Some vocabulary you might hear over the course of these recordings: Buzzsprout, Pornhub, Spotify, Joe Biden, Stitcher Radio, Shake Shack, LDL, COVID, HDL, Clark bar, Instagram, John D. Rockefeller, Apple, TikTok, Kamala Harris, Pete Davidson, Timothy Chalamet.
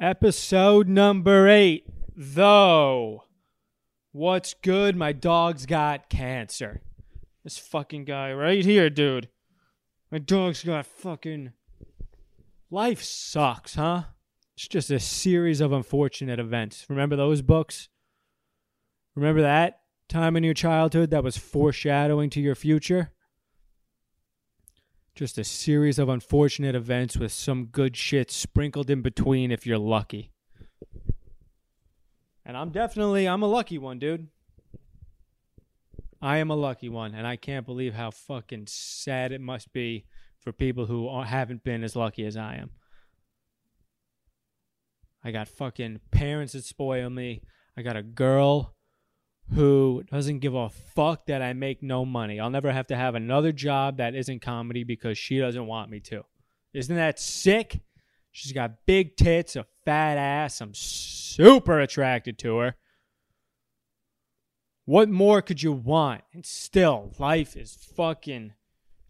Episode number 8, though. What's good? My dog's got cancer. This fucking guy right here, dude. My dog's got fucking... Life sucks, huh? It's just a series of unfortunate events. Remember those books? Remember that time in your childhood that was foreshadowing to your future? Just a series of unfortunate events with some good shit sprinkled in between if you're lucky. And I'm a lucky one, dude. I am a lucky one, and I can't believe how fucking sad it must be for people who haven't been as lucky as I am. I got fucking parents that spoil me. I got a girl who doesn't give a fuck that I make no money. I'll never have to have another job that isn't comedy because she doesn't want me to. Isn't that sick? She's got big tits, a fat ass. I'm super attracted to her. What more could you want? And still, life is fucking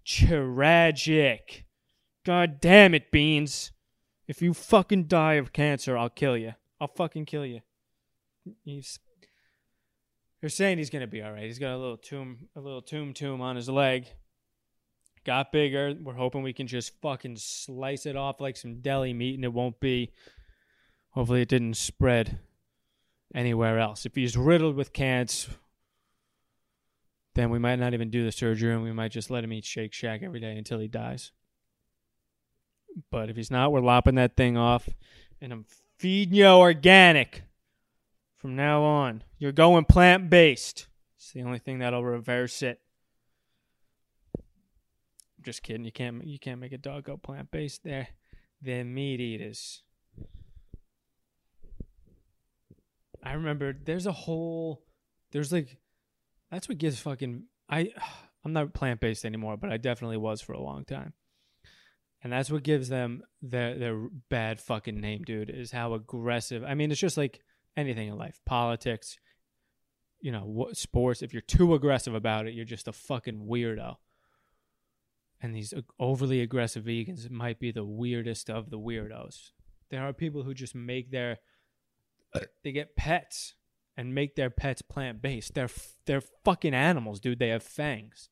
tragic. God damn it, Beans. If you fucking die of cancer, I'll kill you. I'll fucking kill you. They're saying he's going to be all right. He's got a little tomb on his leg. Got bigger. We're hoping we can just fucking slice it off like some deli meat and it won't be. Hopefully it didn't spread anywhere else. If he's riddled with cancer, then we might not even do the surgery and we might just let him eat Shake Shack every day until he dies. But if he's not, we're lopping that thing off and I'm feeding you organic. From now on, you're going plant-based. It's the only thing that'll reverse it. I'm just kidding. You can't make a dog go plant-based. They're meat eaters. I remember that's what gives fucking... I'm not plant-based anymore, but I definitely was for a long time. And that's what gives them their bad fucking name, dude, is how aggressive... I mean, it's just like... anything in life, politics, sports. If you're too aggressive about it, you're just a fucking weirdo. And these overly aggressive vegans might be the weirdest of the weirdos. There are people who just make they get pets and make their pets plant-based. They're fucking animals, dude. They have fangs.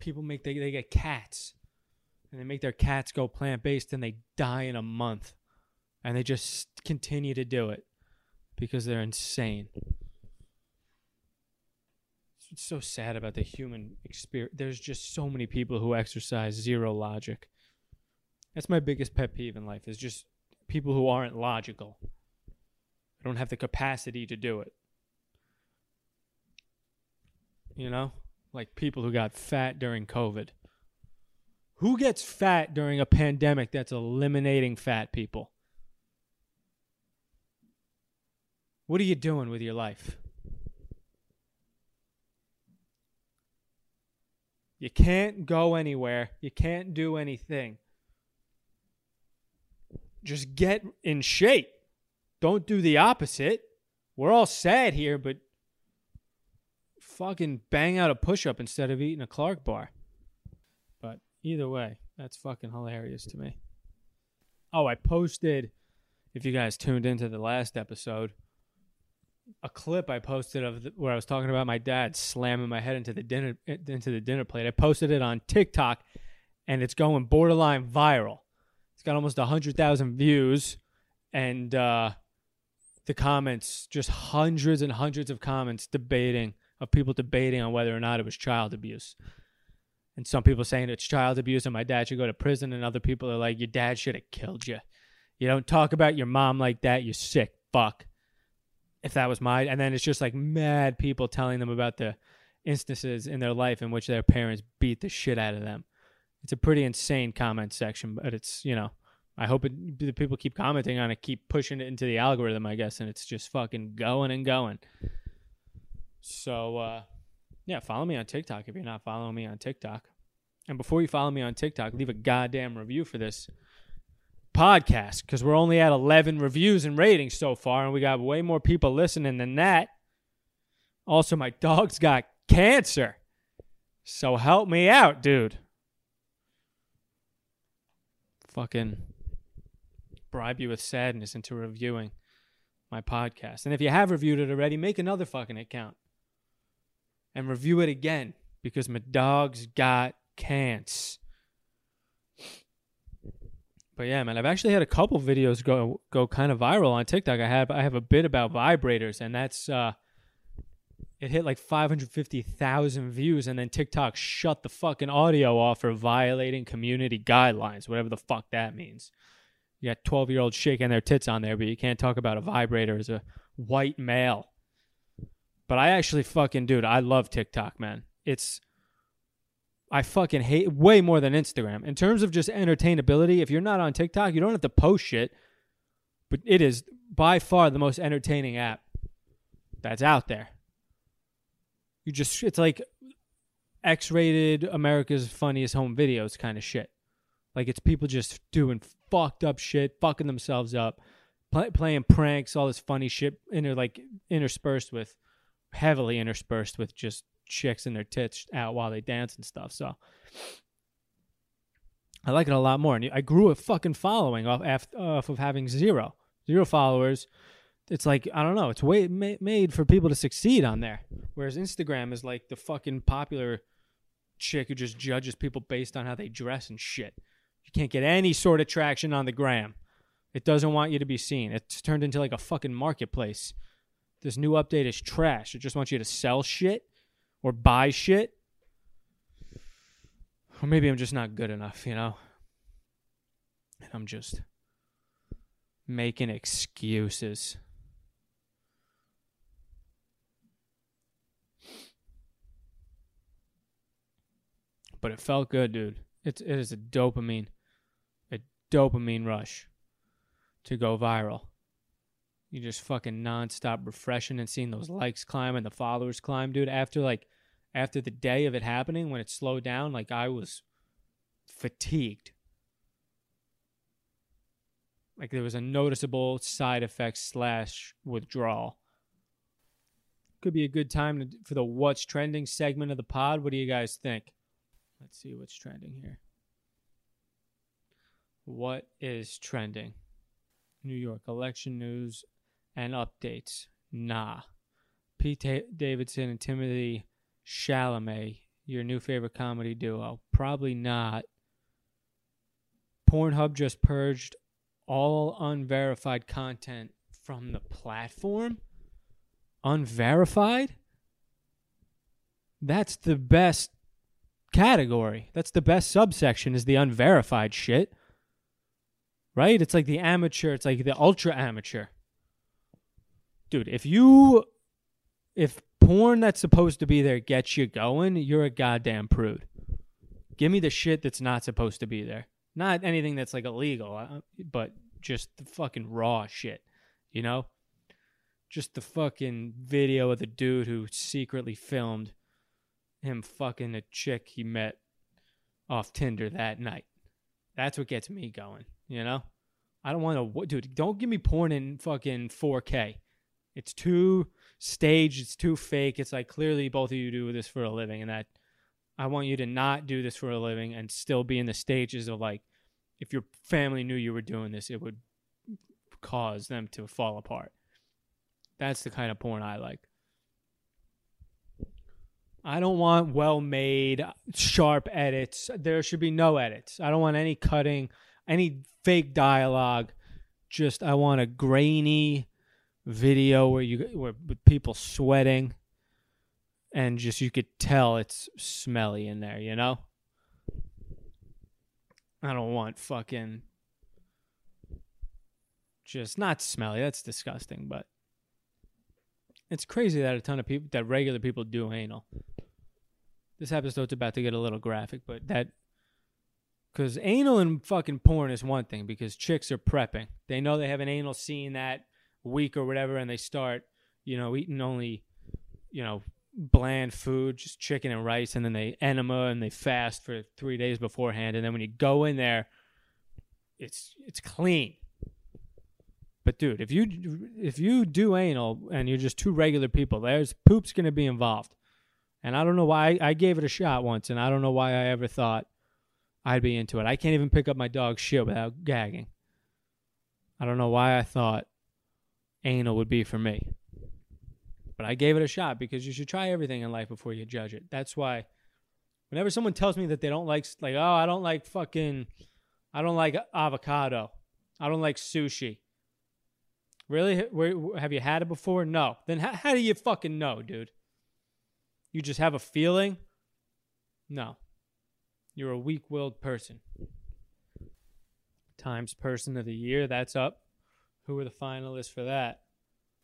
People they get cats. And they make their cats go plant-based and they die in a month. And they just continue to do it because they're insane. It's so sad about the human experience. There's just so many people who exercise zero logic. That's my biggest pet peeve in life, is just people who aren't logical. They don't have the capacity to do it. Like people who got fat during COVID. Who gets fat during a pandemic that's eliminating fat people? What are you doing with your life? You can't go anywhere. You can't do anything. Just get in shape. Don't do the opposite. We're all sad here, but fucking bang out a push-up instead of eating a Clark bar. Either way, that's fucking hilarious to me. Oh, I posted, if you guys tuned into the last episode, a clip I posted of where I was talking about my dad slamming my head into the dinner plate. I posted it on TikTok, and it's going borderline viral. It's got almost 100,000 views, and the comments, just hundreds and hundreds of comments of people debating on whether or not it was child abuse. And some people saying it's child abuse and my dad should go to prison. And other people are like, your dad should have killed you. You don't talk about your mom like that. You sick fuck. If that was mine. And then it's just like mad people telling them about the instances in their life in which their parents beat the shit out of them. It's a pretty insane comment section. But it's, I hope the people keep commenting on it, keep pushing it into the algorithm, I guess. And it's just fucking going and going. So, yeah, follow me on TikTok if you're not following me on TikTok. And before you follow me on TikTok, leave a goddamn review for this podcast because we're only at 11 reviews and ratings so far, and we got way more people listening than that. Also, my dog's got cancer. So help me out, dude. fucking bribe you with sadness into reviewing my podcast. And if you have reviewed it already, make another fucking account and review it again, because my dog's got cancer. But yeah, man, I've actually had a couple videos go kind of viral on TikTok. I have a bit about vibrators, and that's it hit like 550,000 views, and then TikTok shut the fucking audio off for violating community guidelines, whatever the fuck that means. You got 12-year-olds shaking their tits on there, but you can't talk about a vibrator as a white male. But I actually fucking, dude, I love TikTok, man. I fucking hate way more than Instagram. In terms of just entertainability, if you're not on TikTok, you don't have to post shit. But it is by far the most entertaining app that's out there. It's like X-rated America's Funniest Home Videos kind of shit. Like, it's people just doing fucked up shit, fucking themselves up, playing pranks, all this funny shit, heavily interspersed with just chicks and their tits out while they dance and stuff. So I like it a lot more, and I grew a fucking following off of having zero followers. It's like, I don't know, it's way made for people to succeed on there, whereas Instagram is like the fucking popular chick who just judges people based on how they dress and shit. You can't get any sort of traction on the gram. It doesn't want you to be seen. It's turned into like a fucking marketplace. This new update is trash. It just wants you to sell shit or buy shit. Or maybe I'm just not good enough, you know? And I'm just making excuses. But it felt good, dude. It is a dopamine rush to go viral. You just fucking nonstop refreshing and seeing those likes climb and the followers climb, dude. After the day of it happening, when it slowed down, like, I was fatigued. Like, there was a noticeable side effect / withdrawal. Could be a good time for the What's Trending segment of the pod. What do you guys think? Let's see what's trending here. What is trending? New York election news and updates. Nah. Pete Davidson and Timothy Chalamet, your new favorite comedy duo. Probably not. Pornhub just purged all unverified content from the platform? Unverified? That's the best category. That's the best subsection, is the unverified shit. Right? It's like the amateur. It's like the ultra amateur. Dude, if porn that's supposed to be there gets you going, you're a goddamn prude. Give me the shit that's not supposed to be there. Not anything that's like illegal, but just the fucking raw shit, you know? Just the fucking video of the dude who secretly filmed him fucking a chick he met off Tinder that night. That's what gets me going. You know, I don't want to, dude, don't give me porn in fucking 4K. It's too staged. It's too fake. It's like, clearly both of you do this for a living, and that I want you to not do this for a living and still be in the stages of, like, if your family knew you were doing this, it would cause them to fall apart. That's the kind of porn I like. I don't want well-made, sharp edits. There should be no edits. I don't want any cutting, any fake dialogue. Just, I want a grainy video where people sweating, and just, you could tell it's smelly in there, you know? I don't want fucking, just not smelly, that's disgusting, but it's crazy that a ton of people, that regular people, do anal. This episode's about to get a little graphic, but that, because anal and fucking porn is one thing, because chicks are prepping. They know they have an anal scene that week or whatever, and they start, you know, eating only, you know, bland food, just chicken and rice, and then they enema and they fast for 3 days beforehand. And then when you go in there, it's clean. But dude, if you do anal and you're just two regular people, there's poop's going to be involved. And I don't know why I gave it a shot once, and I don't know why I ever thought I'd be into it. I can't even pick up my dog's shit without gagging. I don't know why I thought anal would be for me. But I gave it a shot because you should try everything in life before you judge it. That's why whenever someone tells me that they don't like, oh, I don't like fucking, I don't like avocado. I don't like sushi. Really? Have you had it before? No. Then how do you fucking know, dude? You just have a feeling? No. You're a weak-willed person. Times Person of the Year, that's up. Who are the finalists for that?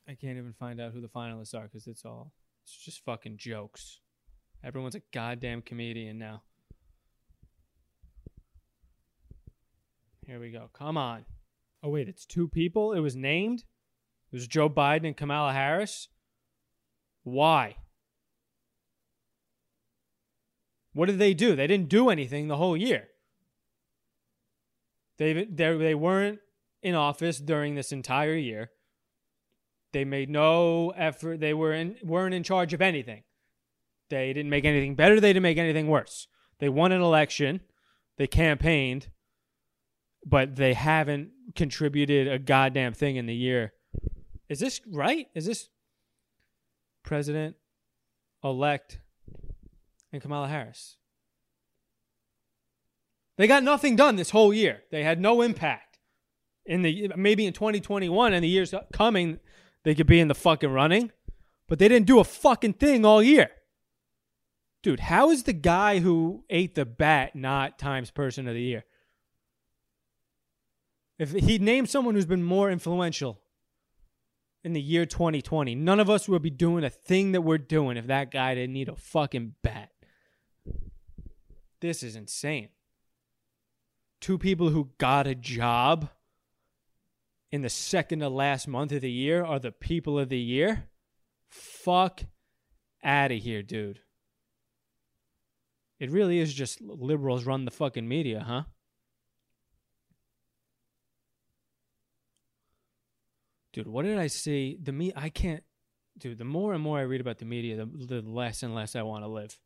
I can't even find out who the finalists are because it's just fucking jokes. Everyone's a goddamn comedian now. Here we go. Come on. Oh, wait, it's two people? It was named? It was Joe Biden and Kamala Harris? Why? What did they do? They didn't do anything the whole year. They weren't in office during this entire year. They made no effort. They weren't in charge of anything. They didn't make anything better. They didn't make anything worse. They won an election. They campaigned. But they haven't contributed a goddamn thing in the year. Is this right? Is this President-elect and Kamala Harris? They got nothing done this whole year. They had no impact. Maybe in 2021 and the years coming, they could be in the fucking running. But they didn't do a fucking thing all year. Dude, how is the guy who ate the bat not Times Person of the Year? If he named someone who's been more influential in the year 2020, none of us would be doing a thing that we're doing if that guy didn't need a fucking bat. This is insane. Two people who got a job in the second to last month of the year are the people of the year? Fuck out of here, dude. It really is just liberals run the fucking media, huh? Dude, what did I see? I can't... Dude, the more and more I read about the media, the less and less I want to live.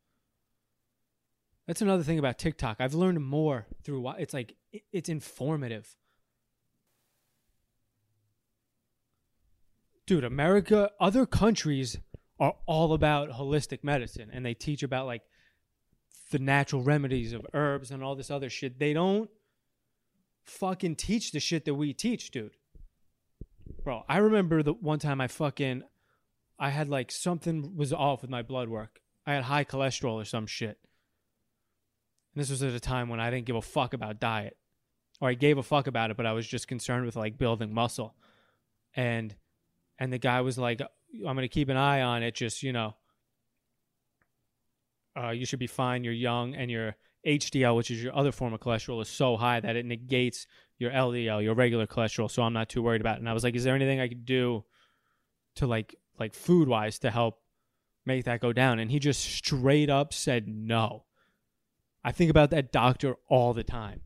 That's another thing about TikTok. I've learned more through... It's like, it's informative. Dude, America... Other countries are all about holistic medicine. And they teach about, like, the natural remedies of herbs and all this other shit. They don't fucking teach the shit that we teach, dude. Bro, I remember the one time I had like something was off with my blood work. I had high cholesterol or some shit. And this was at a time when I didn't give a fuck about diet. Or I gave a fuck about it, but I was just concerned with like building muscle. And the guy was like, I'm going to keep an eye on it. Just, you should be fine. You're young and your HDL, which is your other form of cholesterol, is so high that it negates your LDL, your regular cholesterol, so I'm not too worried about it. And I was like, is there anything I could do to like food-wise to help make that go down? And he just straight up said no. I think about that doctor all the time.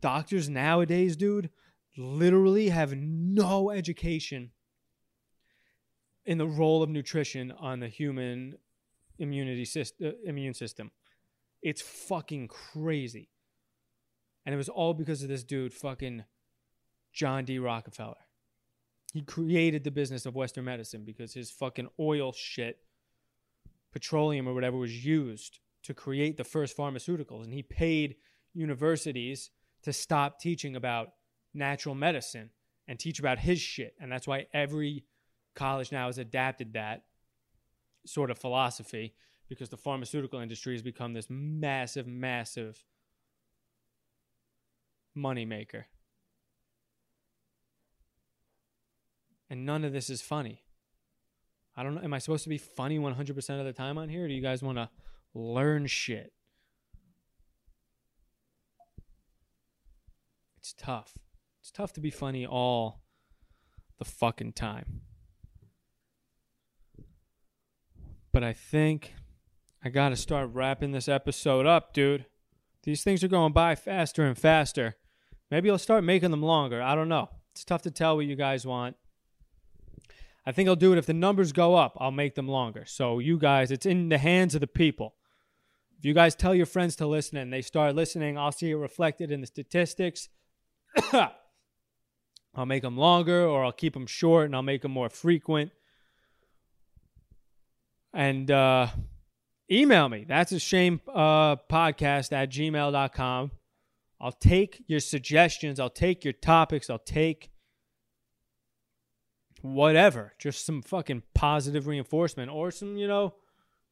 Doctors nowadays, dude, literally have no education in the role of nutrition on the human immune system. It's fucking crazy. And it was all because of this dude, fucking John D. Rockefeller. He created the business of Western medicine because his fucking oil shit, petroleum or whatever, was used to create the first pharmaceuticals. And he paid universities to stop teaching about natural medicine and teach about his shit. And that's why every college now has adapted that sort of philosophy, because the pharmaceutical industry has become this massive, massive moneymaker. And none of this is funny. I don't know. Am I supposed to be funny 100% of the time on here? Or do you guys want to learn shit? It's tough. It's tough to be funny all the fucking time. But I think I got to start wrapping this episode up, dude. These things are going by faster and faster. Maybe I'll start making them longer. I don't know. It's tough to tell what you guys want. I think I'll do it if the numbers go up. I'll make them longer. So you guys, it's in the hands of the people. If you guys tell your friends to listen and they start listening, I'll see it reflected in the statistics. I'll make them longer, or I'll keep them short and I'll make them more frequent. And email me. That's a shame podcast at gmail.com. I'll take your suggestions. I'll take your topics. I'll take whatever. Just some fucking positive reinforcement or some, you know,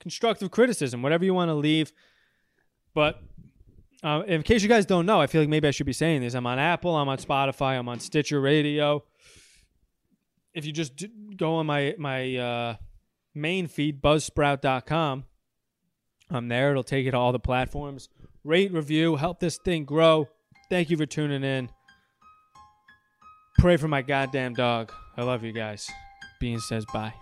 constructive criticism, whatever you want to leave. But in case you guys don't know, I feel like maybe I should be saying this. I'm on Apple. I'm on Spotify. I'm on Stitcher Radio. If you just go on my main feed, Buzzsprout.com, I'm there. It'll take you to all the platforms. Rate, review, help this thing grow. Thank you for tuning in. Pray for my goddamn dog. I love you guys. Bean says bye.